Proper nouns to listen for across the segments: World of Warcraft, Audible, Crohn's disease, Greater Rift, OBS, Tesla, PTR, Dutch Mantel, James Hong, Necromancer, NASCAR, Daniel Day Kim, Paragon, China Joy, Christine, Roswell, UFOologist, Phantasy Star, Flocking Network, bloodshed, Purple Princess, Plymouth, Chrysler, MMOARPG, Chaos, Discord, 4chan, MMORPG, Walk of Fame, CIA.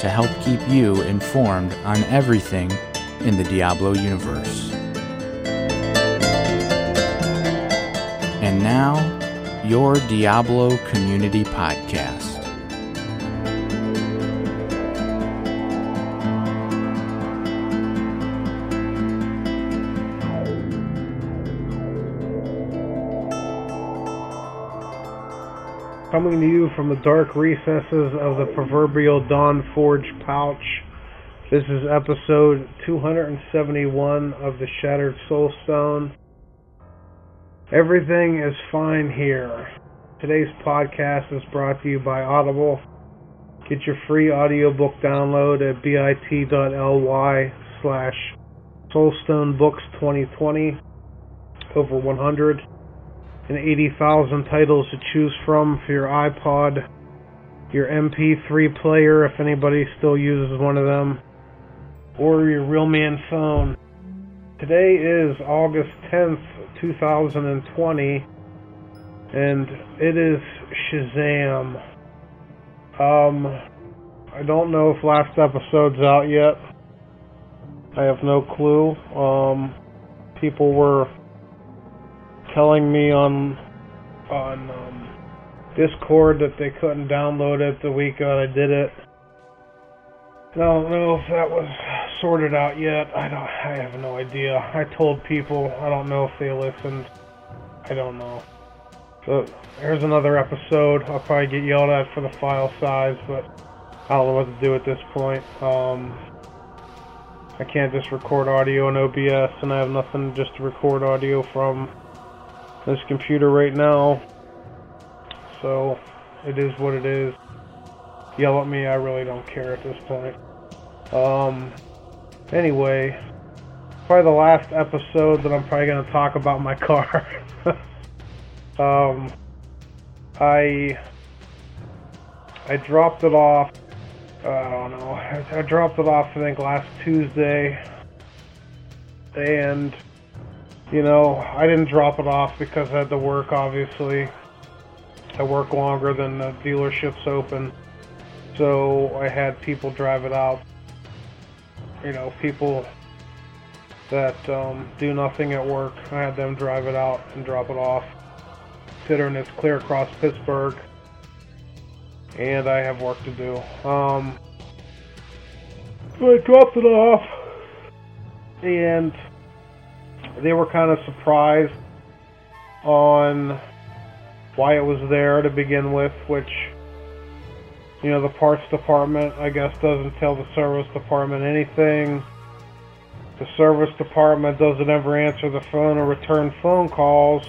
to help keep you informed on everything in the Diablo universe. And now, your Diablo Community Podcast. Coming to you from the dark recesses of the proverbial Dawn Forge pouch, this is episode 271 of the Shattered Soulstone. Everything is fine here. Today's podcast is brought to you by Audible. Get your free audiobook download at bit.ly/SoulstoneBooks2020. Over 180,000 titles to choose from for your iPod, your MP3 player if anybody still uses one of them, or your real man phone. Today is August 10th, 2020, and it is Shazam. I don't know if last episode's out yet. I have no clue. People were telling me on Discord that they couldn't download it the week I did it. I don't know if that was sorted out yet. I have no idea. I told people. I don't know if they listened. I don't know. So here's another episode. I'll probably get yelled at for the file size, but I don't know what to do at this point. I can't just record audio in OBS, and I have nothing just to record audio from this computer right now, so it is what it is. Yell at me, I really don't care at this point. Anyway, probably the last episode that I'm probably going to talk about my car. I dropped it off, I don't know, I dropped it off I think last Tuesday, and you know, I didn't drop it off because I had to work, obviously. I work longer than the dealership's open. So I had people drive it out. You know, people that do nothing at work. I had them drive it out and drop it off. Considering it's clear across Pittsburgh. And I have work to do. So I dropped it off. And they were kind of surprised on why it was there to begin with, which, you know, the parts department, I guess, doesn't tell the service department anything. The service department doesn't ever answer the phone or return phone calls.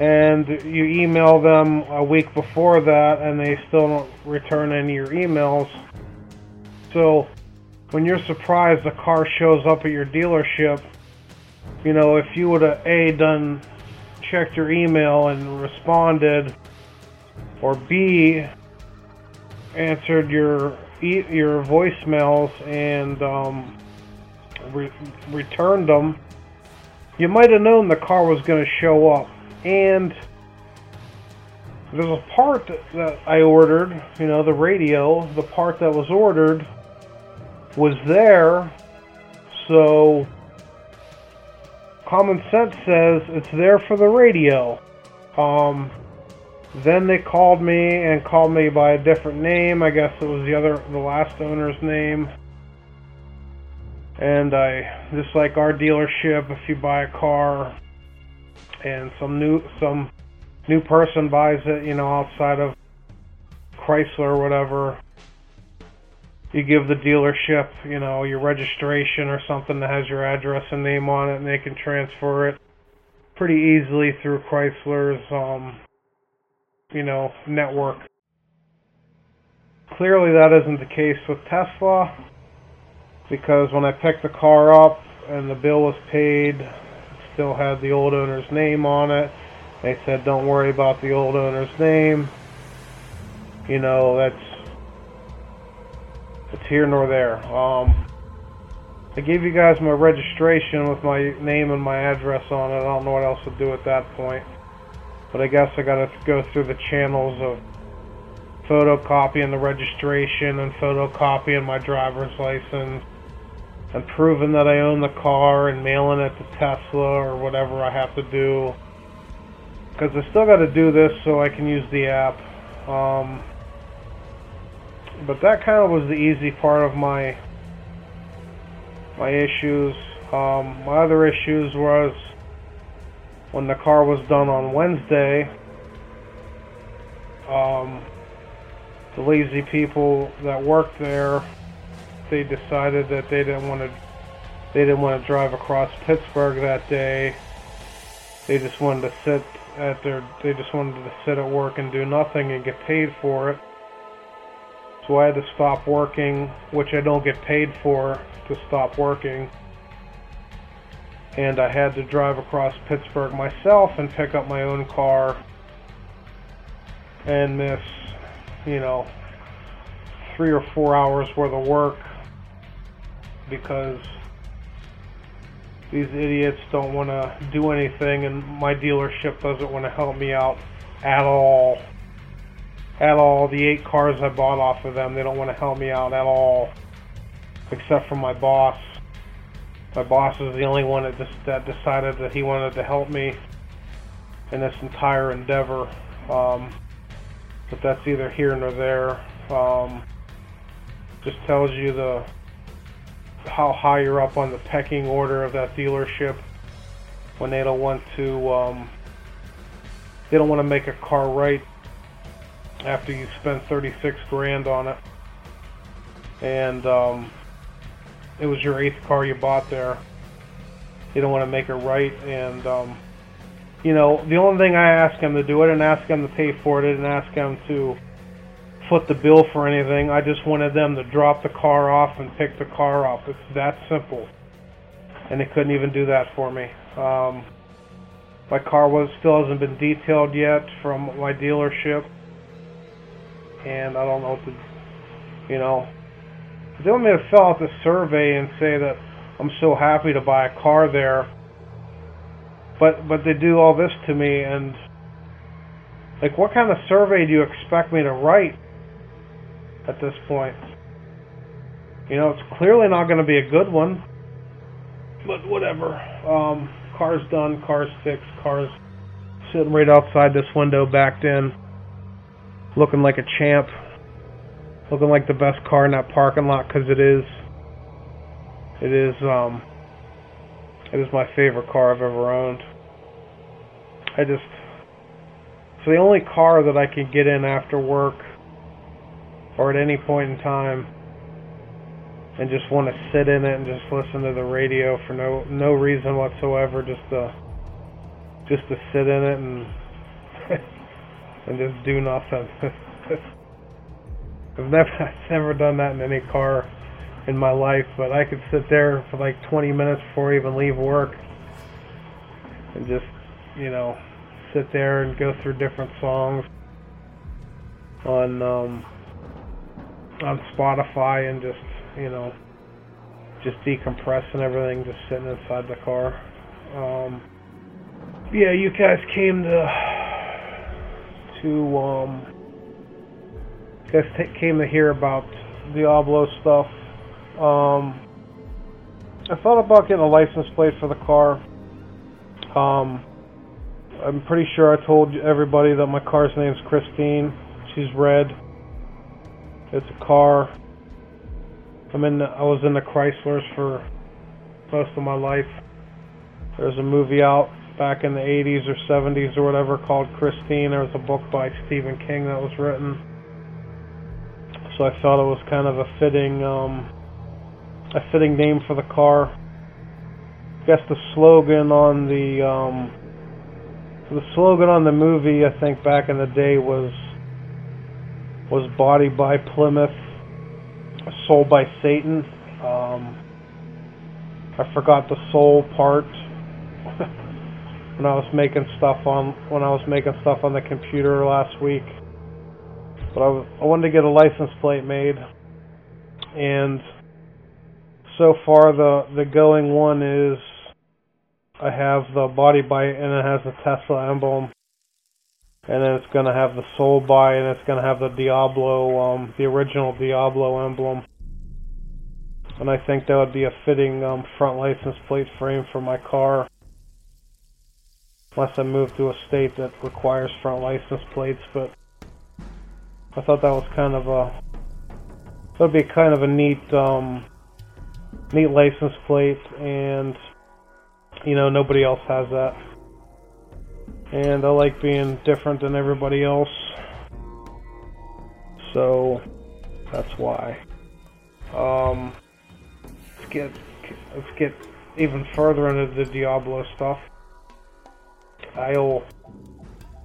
And you email them a week before that, and they still don't return any of your emails. So when you're surprised the car shows up at your dealership, you know, if you would have checked your email and responded, or B, answered your voicemails and returned them, you might have known the car was going to show up. And there's a part that I ordered, you know, the radio, the part that was ordered was there, so common sense says it's there for the radio. Then they called me by a different name. I guess it was the last owner's name. And I, just like our dealership, if you buy a car and some new person buys it, you know, outside of Chrysler or whatever, you give the dealership, you know, your registration or something that has your address and name on it, and they can transfer it pretty easily through Chrysler's, you know, network. Clearly that isn't the case with Tesla. because when I picked the car up and the bill was paid, it still had the old owner's name on it. They said, don't worry about the old owner's name. You know, it's here nor there. I gave you guys my registration with my name and my address on it. I don't know what else to do at that point. But I guess I gotta go through the channels of photocopying the registration and photocopying my driver's license and proving that I own the car and mailing it to Tesla or whatever I have to do. Because I still gotta do this so I can use the app. But that kind of was the easy part of my issues. My other issues was when the car was done on Wednesday, the lazy people that worked there, they decided that they didn't want to drive across Pittsburgh that day. They just wanted to sit at at work and do nothing and get paid for it. So I had to stop working, which I don't get paid for to stop working. And I had to drive across Pittsburgh myself and pick up my own car and miss, you know, 3 or 4 hours worth of work because these idiots don't want to do anything, and my dealership doesn't want to help me out at all. At all. The 8 cars I bought off of them, they don't want to help me out at all. Except for my boss. My boss is the only one that decided that he wanted to help me in this entire endeavor. But that's either here nor there. Just tells you how high you're up on the pecking order of that dealership when they don't want to make a car right after you spend 36 grand on it, and it was your 8th car you bought there. You don't want to make it right, and you know, the only thing I asked him to do, I didn't ask him to pay for it, I didn't ask him to foot the bill for anything. I just wanted them to drop the car off and pick the car up. It's that simple, and they couldn't even do that for me. My car still hasn't been detailed yet from my dealership, and I don't know what to, you know, they want me to fill out the survey and say that I'm so happy to buy a car there, but they do all this to me, and like, what kind of survey do you expect me to write at this point? You know, it's clearly not going to be a good one, but whatever. Car's done, car's fixed, car's sitting right outside this window, backed in, looking like a champ, looking like the best car in that parking lot, because it is my favorite car I've ever owned. It's the only car that I can get in after work or at any point in time and just want to sit in it and just listen to the radio for no reason whatsoever, just to sit in it and just do nothing. I've never done that in any car in my life, but I could sit there for like 20 minutes before I even leave work and just, you know, sit there and go through different songs on Spotify and just, you know, just decompress and everything, just sitting inside the car. Yeah, you guys came to hear about Diablo stuff. I thought about getting a license plate for the car. I'm pretty sure I told everybody that my car's name's Christine. She's red. It's a car. I was in the Chryslers for most of my life. There's a movie out back in the 80s or 70s or whatever called Christine. There was a book by Stephen King that was written. So I thought it was kind of a fitting name for the car. I guess the slogan on the movie, I think back in the day, was body by Plymouth, soul by Satan. I forgot the soul part when I was making stuff on the computer last week. But I wanted to get a license plate made, and so far the going one is I have the body bite and it has the Tesla emblem, and then it's gonna have the soul bite and it's gonna have the Diablo, the original Diablo emblem. And I think that would be a fitting front license plate frame for my car. Unless I move to a state that requires front license plates, but I thought that was kind of a neat, neat license plate, and you know, nobody else has that. And I like being different than everybody else, so that's why. Let's get even further into the Diablo stuff. I'll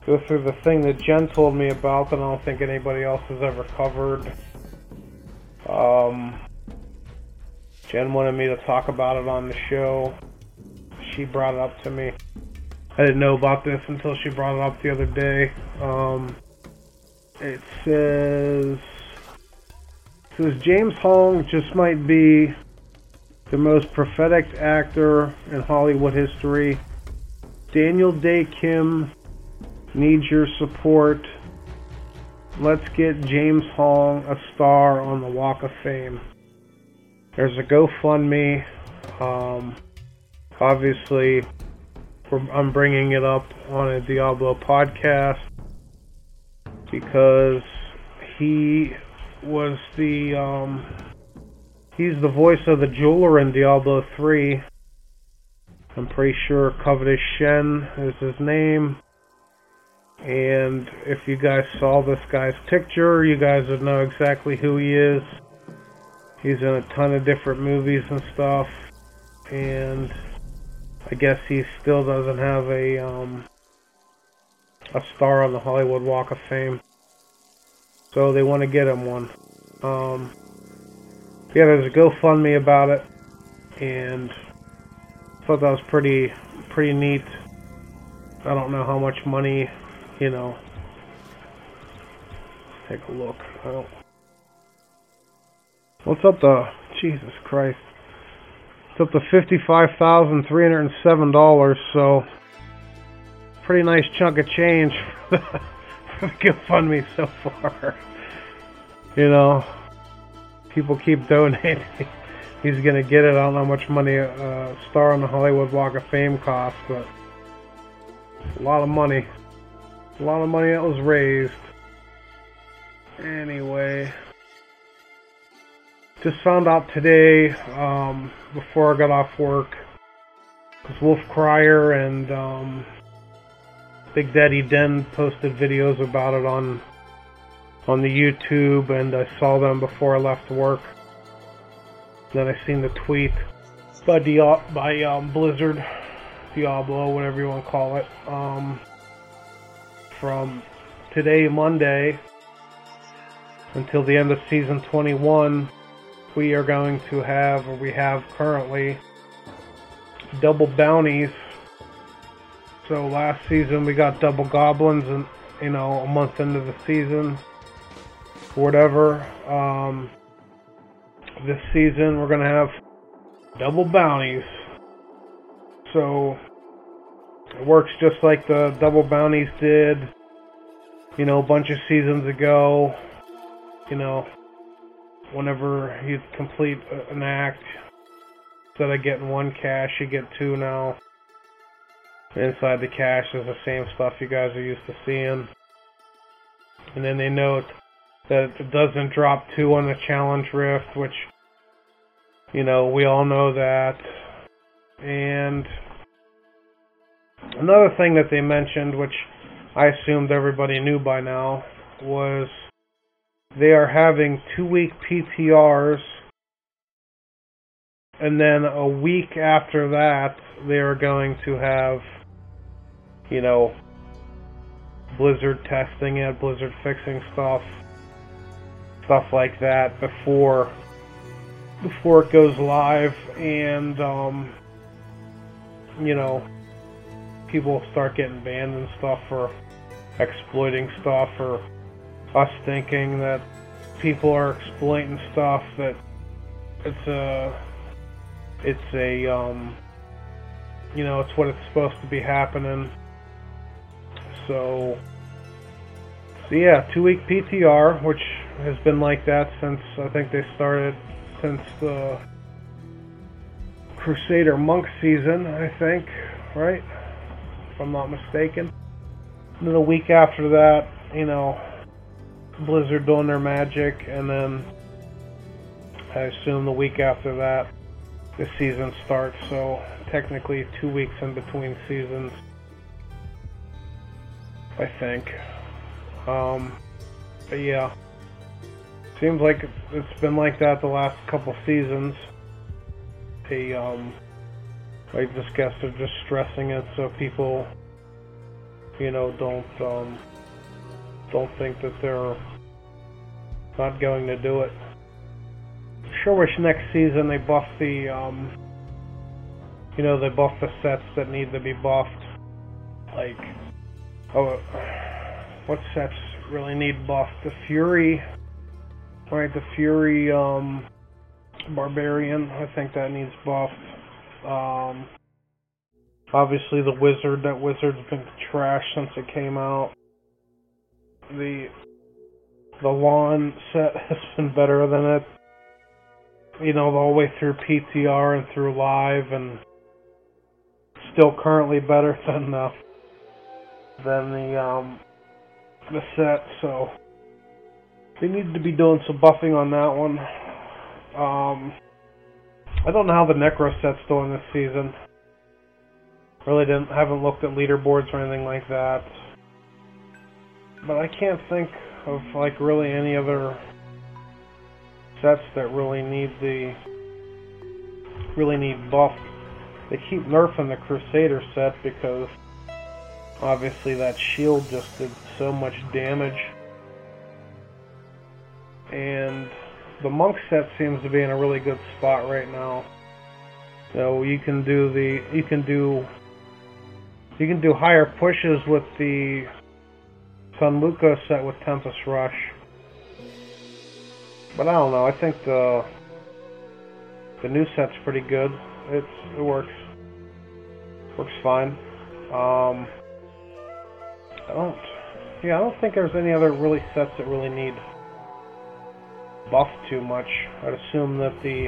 go through the thing that Jen told me about that I don't think anybody else has ever covered. Jen wanted me to talk about it on the show. She brought it up to me. I didn't know about this until she brought it up the other day. It says James Hong just might be the most prophetic actor in Hollywood history. Daniel Day Kim needs your support. Let's get James Hong a star on the Walk of Fame. There's a GoFundMe. Obviously, I'm bringing it up on a Diablo podcast because he's the voice of the jeweler in Diablo 3. I'm pretty sure Covetous Shen is his name, and if you guys saw this guy's picture, you guys would know exactly who he is. He's in a ton of different movies and stuff, and I guess he still doesn't have a star on the Hollywood Walk of Fame, so they want to get him one. Yeah, there's a GoFundMe about it, and I thought that was pretty neat. I don't know how much money, you know. Take a look. What's up to, Jesus Christ. It's up to $55,307, so pretty nice chunk of change for the GoFundMe so far. You know, people keep donating. He's going to get it. I don't know how much money a star on the Hollywood Walk of Fame costs, but a lot of money. A lot of money that was raised. Anyway, just found out today, before I got off work, because Wolf Crier and Big Daddy Den posted videos about it on the YouTube, and I saw them before I left work. Then I seen the tweet by Blizzard, Diablo, whatever you want to call it, from today, Monday, until the end of Season 21, we are going to have, or we have currently, double bounties. So last season we got double goblins, and you know, a month into the season, whatever. This season we're going to have double bounties. So it works just like the double bounties did, you know, a bunch of seasons ago. You know, whenever you complete an act, instead of getting one cache, you get two now. Inside the cache is the same stuff you guys are used to seeing. And then they note that it doesn't drop two on the challenge rift, which, you know, we all know that. And another thing that they mentioned, which I assumed everybody knew by now, was they are having 2-week PTRs, and then a week after that, they are going to have, you know, Blizzard testing it, Blizzard fixing stuff like that before before it goes live, and you know, people start getting banned and stuff for exploiting stuff, or us thinking that people are exploiting stuff, that it's you know, it's what it's supposed to be happening. So yeah, 2-week PTR, which has been like that since, I think they started since the Crusader Monk season, I think, right? If I'm not mistaken. And then a week after that, you know, Blizzard doing their magic, and then I assume the week after that, the season starts, so technically 2 weeks in between seasons, I think. But yeah, seems like it's been like that the last couple seasons. They, I just guess they're just stressing it so people, you know, don't think that they're not going to do it. Sure wish next season they buff the, you know, they buff the sets that need to be buffed. Like, oh, what sets really need buffed? The Fury, right? The Fury, Barbarian, I think that needs buffed. Obviously the Wizard, that Wizard's been trash since it came out. The Lawn set has been better than it. You know, the whole way through PTR and through live, and still currently better than the set, so they need to be doing some buffing on that one. I don't know how the Necro set's doing this season. Really haven't looked at leaderboards or anything like that. But I can't think of like really any other sets that really need buff. They keep nerfing the Crusader set because obviously that shield just did so much damage, and the Monk set seems to be in a really good spot right now. So you can do higher pushes with the San Luca set with Tempest Rush. But I don't know, I think the new set's pretty good. It works fine. I don't think there's any other really sets that really need buff too much. I'd assume that the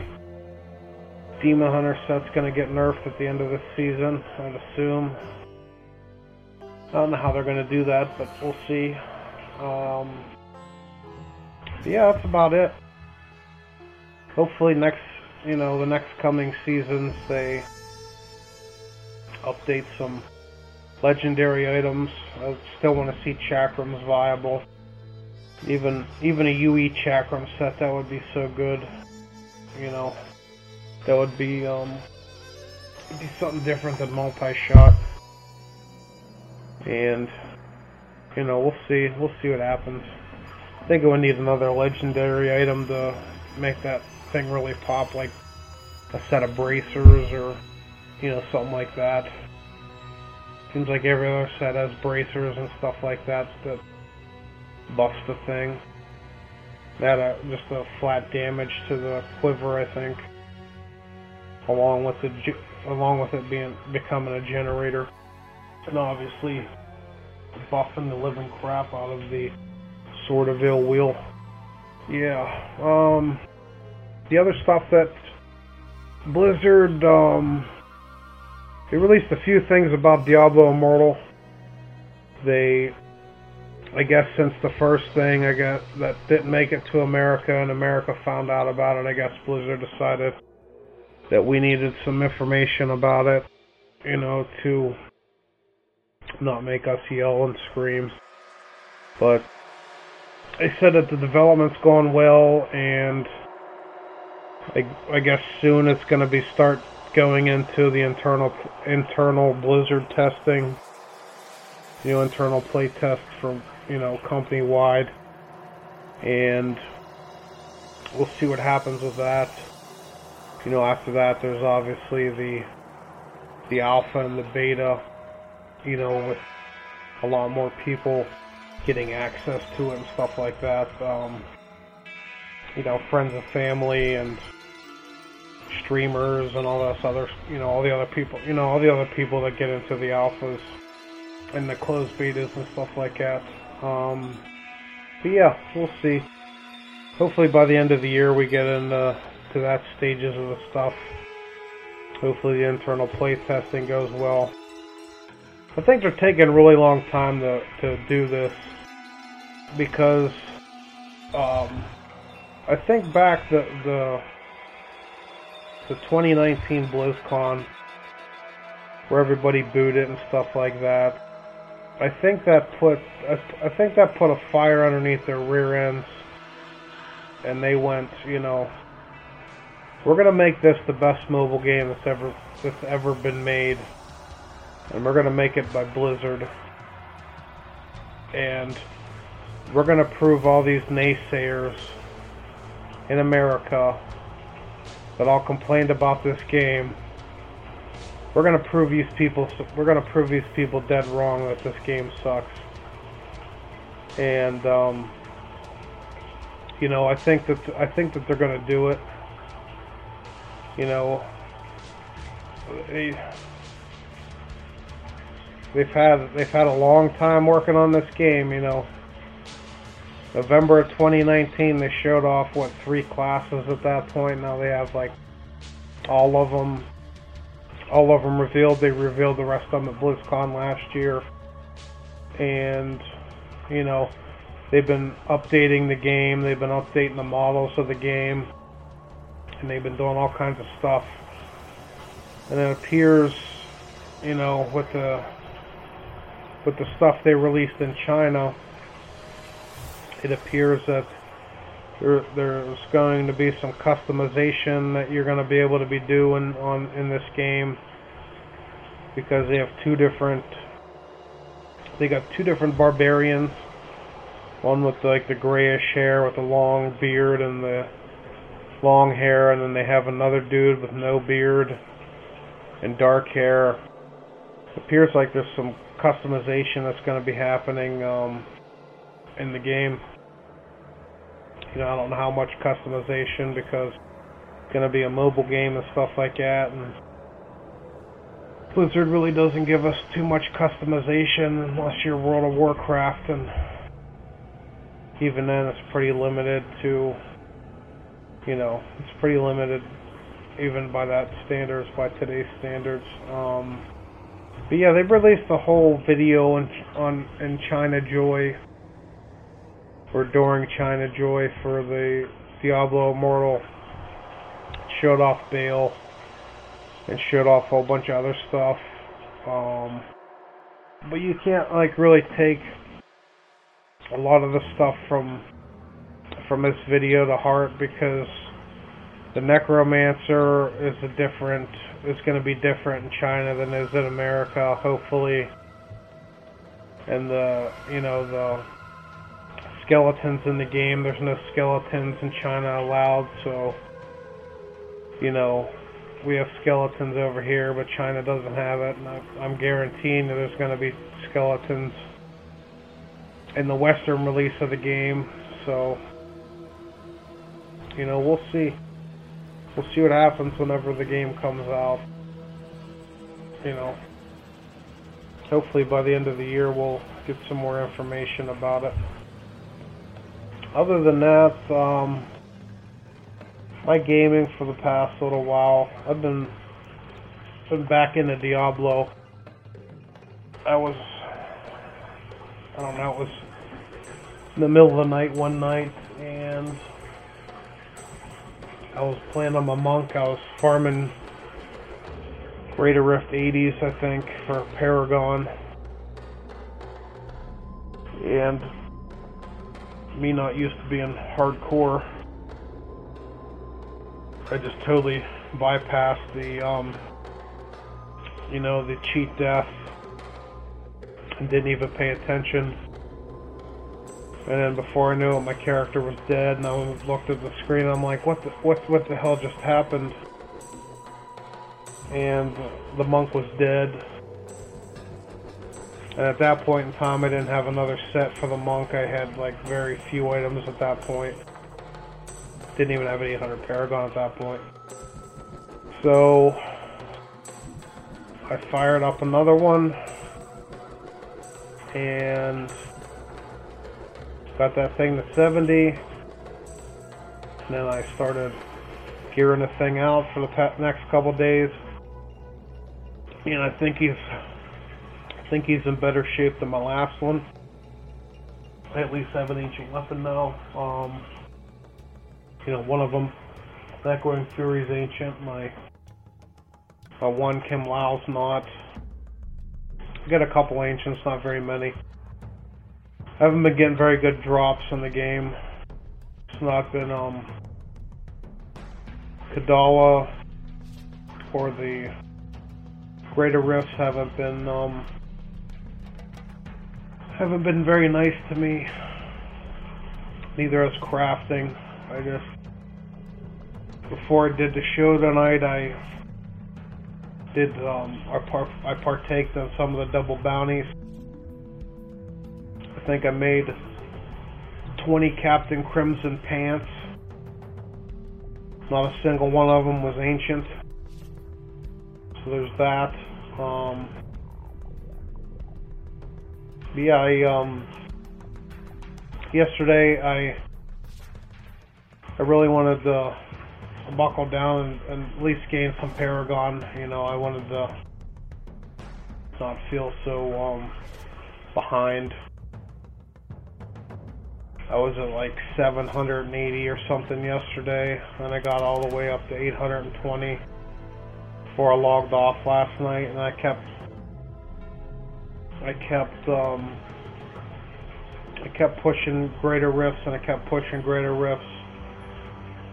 Demon Hunter set's gonna get nerfed at the end of this season, I'd assume. I don't know how they're gonna do that, but we'll see. Yeah, that's about it. Hopefully the next coming seasons they update some legendary items. I still want to see chakrams viable. Even a UE chakram set, that would be so good. You know, that would be something different than multi-shot. And you know, we'll see what happens. I think I would need another legendary item to make that thing really pop, like a set of bracers or, you know, something like that. Seems like every other set has bracers and stuff like that that buffs the thing. That just a flat damage to the quiver, I think, along with it becoming a generator, and obviously buffing the living crap out of the Sword of Ill Will. Yeah. The other stuff that Blizzard, they released a few things about Diablo Immortal. They, I guess since the first thing, I guess, that didn't make it to America, and America found out about it, I guess Blizzard decided that we needed some information about it, you know, to not make us yell and scream. But they said that the development's going well, and I guess soon it's going to be start going into the internal Blizzard testing, you know, internal play test from, you know, company wide, and we'll see what happens with that. you know, after that there's obviously the alpha and the beta, you know, with a lot more people getting access to it and stuff like that. You know, friends and family and streamers and all this other, you know, all the other people, you know, all the other people that get into the alphas and the closed betas and stuff like that. But yeah, we'll see. Hopefully by the end of the year we get into that stages of the stuff. Hopefully the internal playtesting goes well. I think they're taking a really long time to do this because I think back the 2019 BlizzCon where everybody booed it and stuff like that. I think that put a fire underneath their rear ends, and they went, you know, we're gonna make this the best mobile game that's ever been made, and we're gonna make it by Blizzard, and we're gonna prove all these naysayers in America that all complained about this game. We're gonna prove these people dead wrong that this game sucks. And you know, I think that they're gonna do it. You know, they've had a long time working on this game. You know, November of 2019 they showed off what, 3 classes at that point. Now they have like all of them revealed. They revealed the rest of them at BlizzCon last year, and you know, they've been updating the game, they've been updating the models of the game, and they've been doing all kinds of stuff. And it appears, you know, with the stuff they released in China, it appears that there's going to be some customization that you're going to be able to be doing in this game, because they have two different barbarians, one with like the grayish hair with the long beard and the long hair, and then they have another dude with no beard and dark hair. It appears like there's some customization that's going to be happening in the game. You know, I don't know how much customization, because it's going to be a mobile game and stuff like that, and Blizzard really doesn't give us too much customization unless you're World of Warcraft, and even then it's pretty limited to, you know, it's pretty limited even by that standards, by today's standards. But yeah, they've released a whole video in China Joy, or during China Joy, for the Diablo Immortal. It showed off Bale and showed off a whole bunch of other stuff. But you can't like really take a lot of the stuff from this video to heart, because the Necromancer is going to be different in China than it is in America, hopefully. And the skeletons in the game, there's no skeletons in China allowed, so, you know, we have skeletons over here, but China doesn't have it, and I'm guaranteeing that there's going to be skeletons in the Western release of the game, so, you know, we'll see. We'll see what happens whenever the game comes out. You know, hopefully by the end of the year we'll get some more information about it. Other than that, my gaming for the past little while, I've been back into Diablo. I was in the middle of the night one night, and I was playing on my Monk. I was farming Greater Rift 80s, I think, for Paragon. And me not used to being hardcore, I just totally bypassed the, you know, the cheat death, and didn't even pay attention. And then before I knew it, my character was dead, and I looked at the screen, and I'm like, what the hell just happened? and the monk was dead. And at that point in time, I didn't have another set for the monk. I had like very few items at that point. Didn't even have any 100 Paragon at that point. So I fired up another one and got that thing to 70. And then I started gearing the thing out for the next couple days. And I think he's in better shape than my last one. I at least have an ancient weapon now. You know, one of them, that going Fury's ancient. My one Kim Lao's not. I got a couple ancients, not very many. I haven't been getting very good drops in the game. It's not been Kadala or the Greater Rifts haven't been very nice to me. Neither is crafting. I just, before I did the show tonight, I partaked in some of the double bounties. I think I made 20 Captain Crimson pants. Not a single one of them was ancient. So there's that. Yeah, yesterday I really wanted to buckle down and at least gain some Paragon. You know, I wanted to not feel so behind. I was at like 780 or something yesterday, and I got all the way up to 820 before I logged off last night, and I kept pushing Greater Rifts, and I kept pushing Greater Rifts.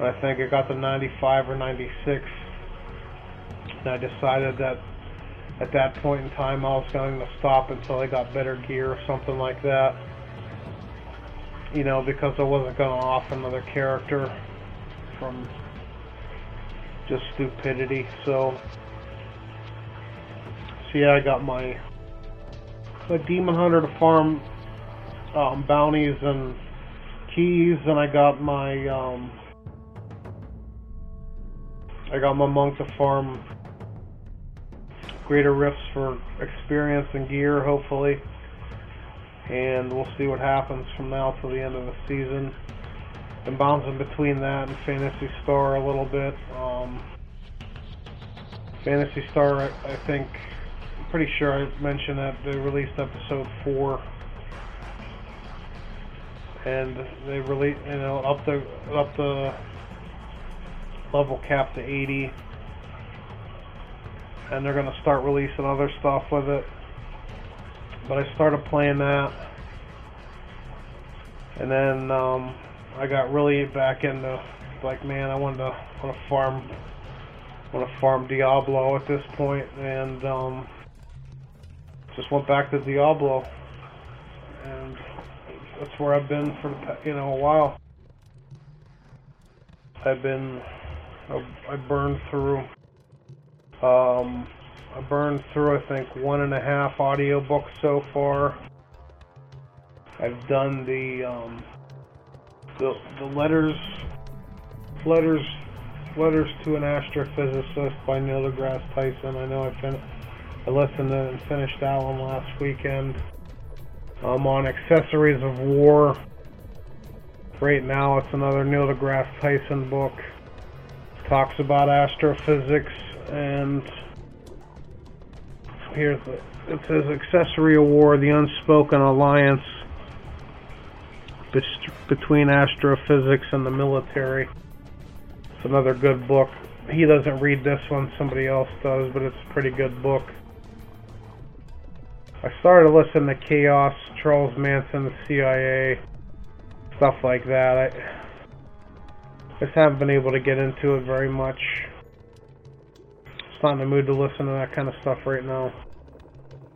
I think I got the 95 or 96, and I decided that at that point in time I was going to stop until I got better gear or something like that, you know, because I wasn't going to off another character from just stupidity. So yeah, I got my Demon Hunter to farm bounties and keys, and I got my monk to farm Greater Rifts for experience and gear, hopefully. And we'll see what happens from now till the end of the season. Been bouncing between that and Phantasy Star a little bit. Phantasy Star, I think, I'm pretty sure I mentioned that they released episode 4. And they released, you know, up the level cap to 80, and they're gonna start releasing other stuff with it. But I started playing that, and then I got really back into, like, man, I wanted to farm Diablo at this point, and just went back to Diablo, and that's where I've been for, you know, a while. I burned through, I think 1.5 audiobooks so far. I've done the letters to an Astrophysicist by Neil deGrasse Tyson. I know I listened to and finished that one last weekend. I'm on Accessories of War. Right now, it's another Neil deGrasse Tyson book. Talks about astrophysics, and here's it says Accessory of War, the unspoken alliance between astrophysics and the military. It's another good book. He doesn't read this one, somebody else does, but it's a pretty good book. I started listening to Chaos, Charles Manson, the CIA, stuff like that. I just haven't been able to get into it very much. Just not in the mood to listen to that kind of stuff right now.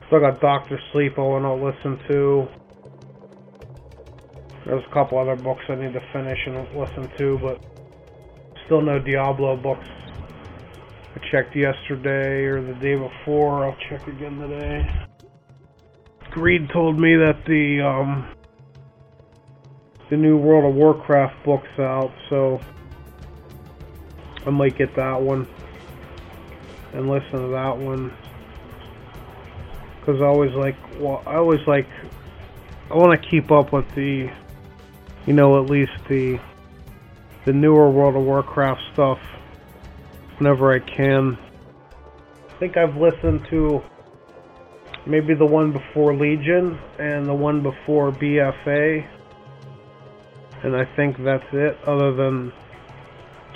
Still got Dr. Sleep I want to listen to. There's a couple other books I need to finish and listen to, but still no Diablo books. I checked yesterday or the day before. I'll check again today. Greed told me that the new World of Warcraft book's out, so I might get that one and listen to that one. Because I always like, well, I want to keep up with the, you know, at least the newer World of Warcraft stuff whenever I can. I think I've listened to maybe the one before Legion and the one before BFA, and I think that's it, other than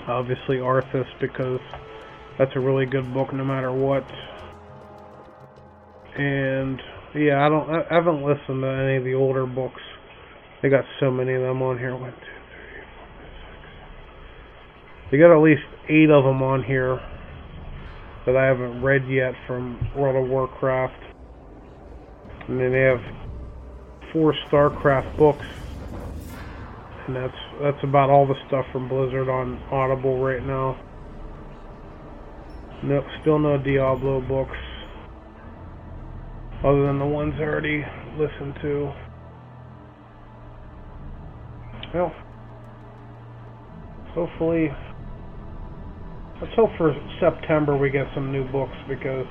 obviously Arthas, because that's a really good book no matter what. And yeah, I haven't listened to any of the older books. They got so many of them on here. 1, 2, 3, 4, 5, 6. They got at least 8 of them on here that I haven't read yet from World of Warcraft. And then they have 4 StarCraft books, and that's about all the stuff from Blizzard on Audible right now. Nope, still no Diablo books, other than the ones I already listened to. Well, hopefully, let's hope for September we get some new books, because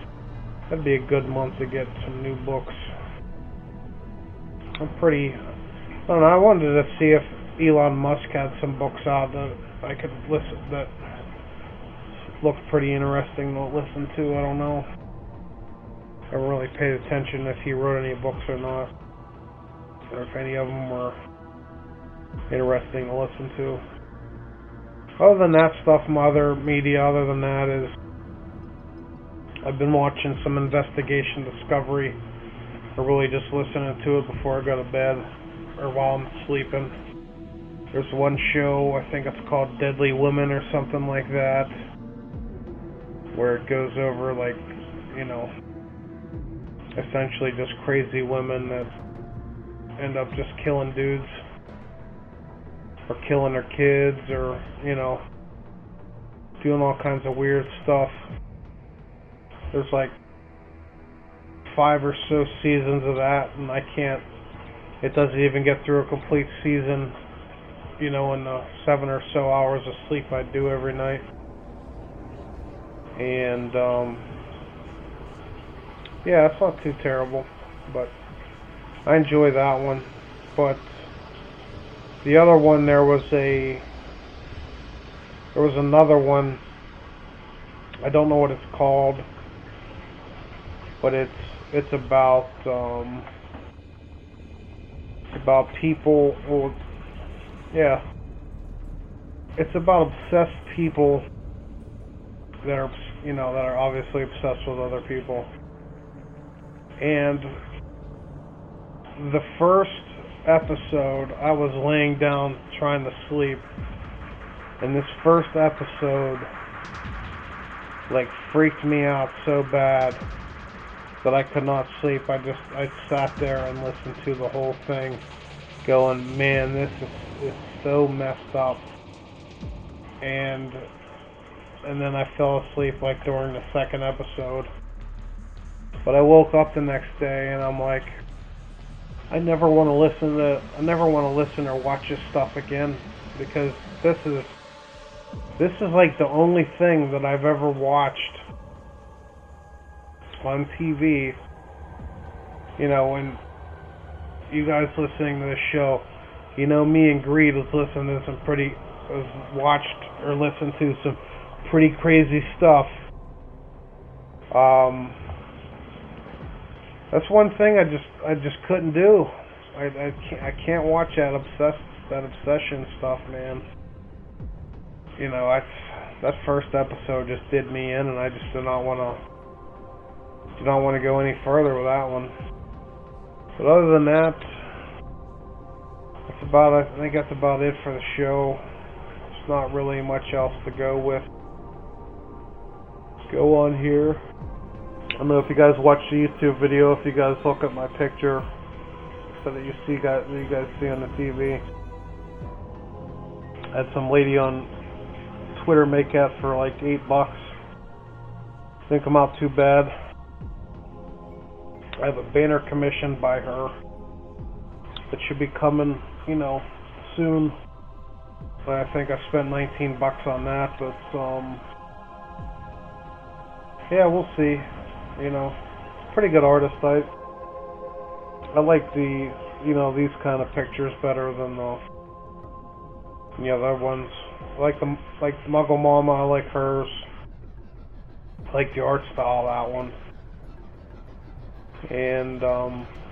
that'd be a good month to get some new books. I don't know, I wanted to see if Elon Musk had some books out that I could listen, that looked pretty interesting to listen to. I don't know. I really paid attention if he wrote any books or not, or if any of them were interesting to listen to. Other than that stuff, my other media, other than that, is I've been watching some Investigation Discovery, or really just listening to it before I go to bed or while I'm sleeping. There's one show, I think it's called Deadly Women or something like that, where it goes over, like, you know, essentially just crazy women that end up just killing dudes or killing their kids, or, you know, doing all kinds of weird stuff. There's like 5 or so seasons of that, and it doesn't even get through a complete season, you know, in the 7 or so hours of sleep I do every night. And yeah, it's not too terrible, but I enjoy that one. But the other one, there was another one, I don't know what it's called, but it's about people, well, yeah, it's about obsessed people that are, you know, that are obviously obsessed with other people. And the first episode, I was laying down trying to sleep, and this first episode, like, freaked me out so bad that I could not sleep. I sat there and listened to the whole thing, going, man, this is so messed up. And then I fell asleep, like, during the second episode. But I woke up the next day and I'm like, I never want to listen or watch this stuff again, because this is like the only thing that I've ever watched on TV. You know, when you guys listening to this show, you know, me and Greed listened to some pretty crazy stuff. That's one thing I just couldn't do. I can't watch that obsession stuff, man. You know, that first episode just did me in, and I just did not want to go any further with that one. But other than that, I think that's about it for the show. There's not really much else to go with. Let's go on here. I don't know if you guys watch the YouTube video, if you guys look at my picture so that you guys see on the TV. I had some lady on Twitter make that for like $8. Didn't come out too bad. I have a banner commissioned by her that should be coming, you know, soon. But I think I spent 19 bucks on that, but yeah, we'll see. You know, pretty good artist. I like the, you know, these kind of pictures better than the other ones. I like the Muggle Mama. I like hers. I like the art style, that one. And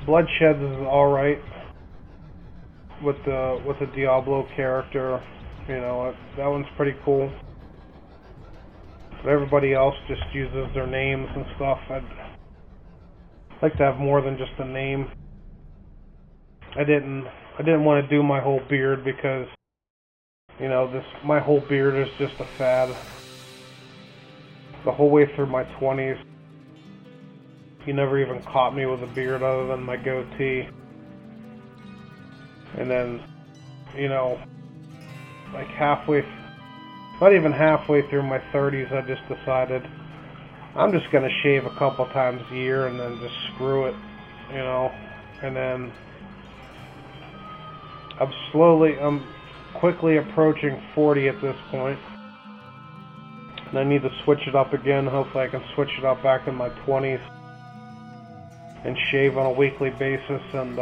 Bloodshed is all right with the Diablo character. You know, that one's pretty cool. But everybody else just uses their names and stuff. I'd like to have more than just a name. I didn't want to do my whole beard because, you know, my whole beard is just a fad. The whole way through my 20s, you never even caught me with a beard other than my goatee. And then, you know, like halfway, not even halfway through my 30s, I just decided I'm just gonna shave a couple times a year and then just screw it, you know. And then I'm quickly approaching 40 at this point, and I need to switch it up again. Hopefully I can switch it up back in my 20s and shave on a weekly basis, and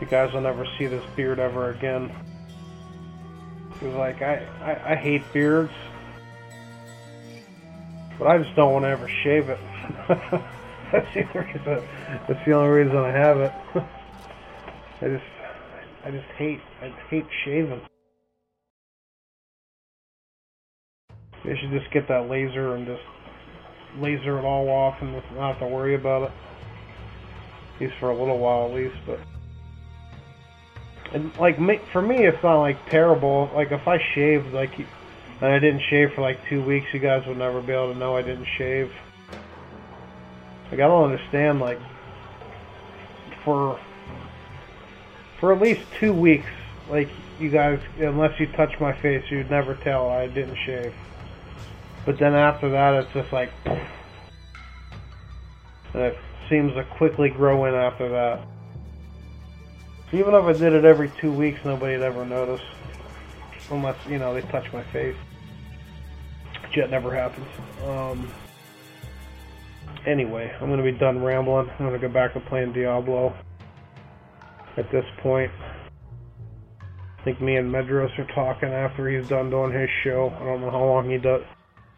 you guys will never see this beard ever again. Because, like, I hate beards, but I just don't want to ever shave it. That's the only reason I have it. I just hate shaving. They should just get that laser and just laser it all off and just not have to worry about it. At least for a little while, at least. But, and like, for me, it's not like terrible. Like, if I shaved, like, and I didn't shave for like 2 weeks, you guys would never be able to know I didn't shave. Like, I don't understand, like, for at least 2 weeks, like, you guys, unless you touch my face, you'd never tell I didn't shave. But then after that, it's just like, poof. And it seems to quickly grow in after that. So even if I did it every 2 weeks, nobody'd ever notice. Unless, you know, they touch my face. Which that never happens. Anyway, I'm going to be done rambling. I'm going to go back to playing Diablo at this point. I think me and Medros are talking after he's done doing his show. I don't know how long he does.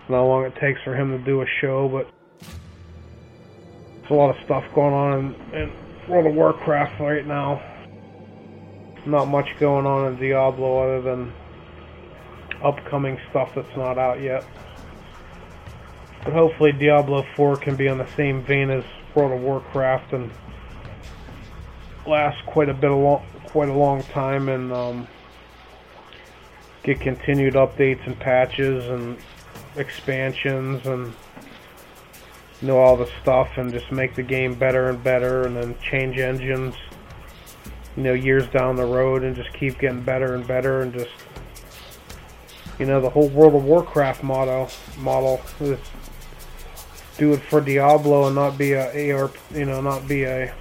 Not how long it takes for him to do a show, but there's a lot of stuff going on in World of Warcraft right now. Not much going on in Diablo other than upcoming stuff that's not out yet. But hopefully Diablo 4 can be on the same vein as World of Warcraft and last quite a long time, and get continued updates and patches and expansions and, you know, all the stuff, and just make the game better and better, and then change engines, you know, years down the road, and just keep getting better and better, and just, you know, the whole World of Warcraft model is do it for Diablo and not be a AR, you know, not be a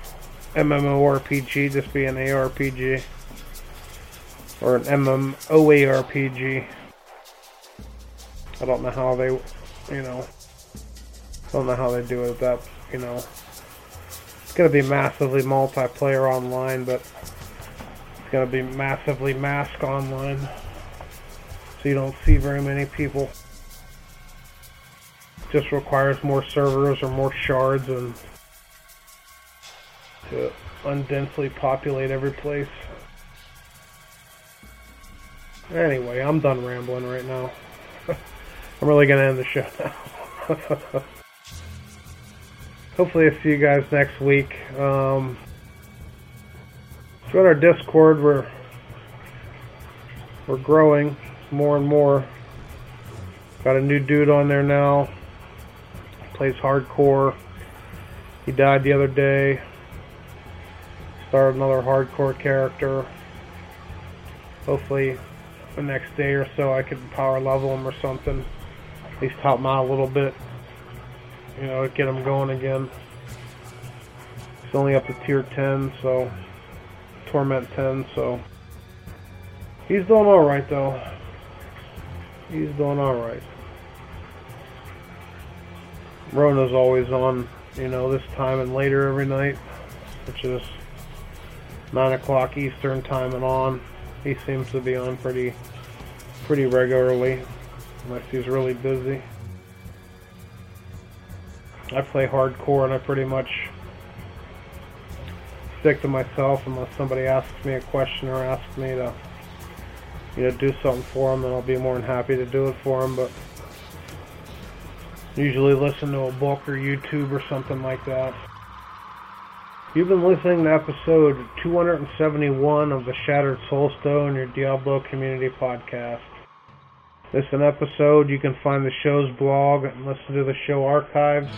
MMORPG, just be an ARPG or an MMOARPG. I don't know how they, you know, don't know how they do it. That, you know, it's gonna be massively multiplayer online, but it's gonna be massively mask online, so you don't see very many people. It just requires more servers or more shards and to undensely populate every place. Anyway, I'm done rambling right now. I'm really going to end the show now. Hopefully I'll see you guys next week. Join our Discord. We're growing more and more. Got a new dude on there now. Plays hardcore. He died the other day. Started another hardcore character. Hopefully the next day or so I could power level him or something. At least help him out a little bit. you know, get them going again. It's only up to tier 10, so torment 10, so he's doing all right though. He's doing all right. Rona's always on, you know, this time and later every night, which is 9 o'clock Eastern time and on. He seems to be on pretty regularly, unless he's really busy. I play hardcore and I pretty much stick to myself unless somebody asks me a question or asks me to, you know, do something for them, and I'll be more than happy to do it for them. But usually listen to a book or YouTube or something like that. You've been listening to episode 271 of the Shattered Soulstone, your Diablo community podcast. This episode, you can find the show's blog and listen to the show archives,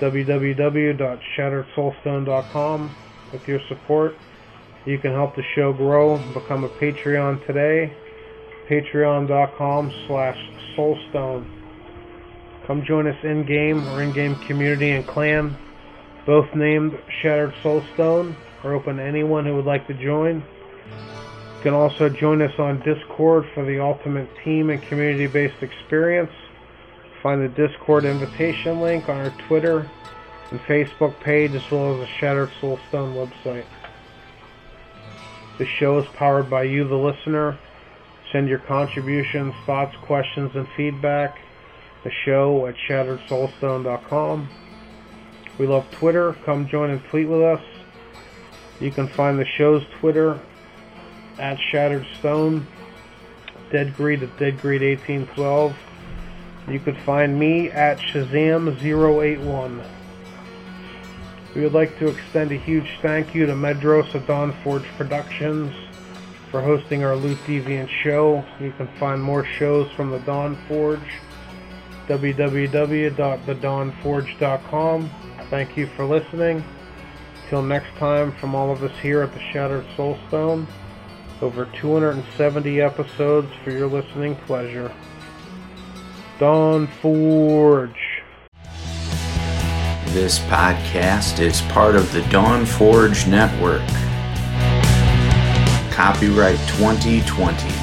www.shatteredsoulstone.com. With your support, you can help the show grow. Become a Patreon today, patreon.com/soulstone. Come join us in-game or in-game community and clan, both named Shattered Soulstone, are open to anyone who would like to join. You can also join us on Discord for the ultimate team and community-based experience. Find the Discord invitation link on our Twitter and Facebook page, as well as the Shattered Soulstone website. The show is powered by you, the listener. Send your contributions, thoughts, questions, and feedback to the show at shatteredsoulstone.com. We love Twitter. Come join and tweet with us. You can find the show's Twitter at Shattered Stone, Deadgreed at Deadgreed1812. You can find me at Shazam081. We would like to extend a huge thank you to Medros of Dawn Forge Productions for hosting our Loot Deviant show. You can find more shows from the Dawn Forge, www.thedawnforge.com. Thank you for listening. Till next time, from all of us here at the Shattered Soulstone, over 270 episodes for your listening pleasure. Dawn Forge. This podcast is part of the Dawn Forge Network. Copyright 2020.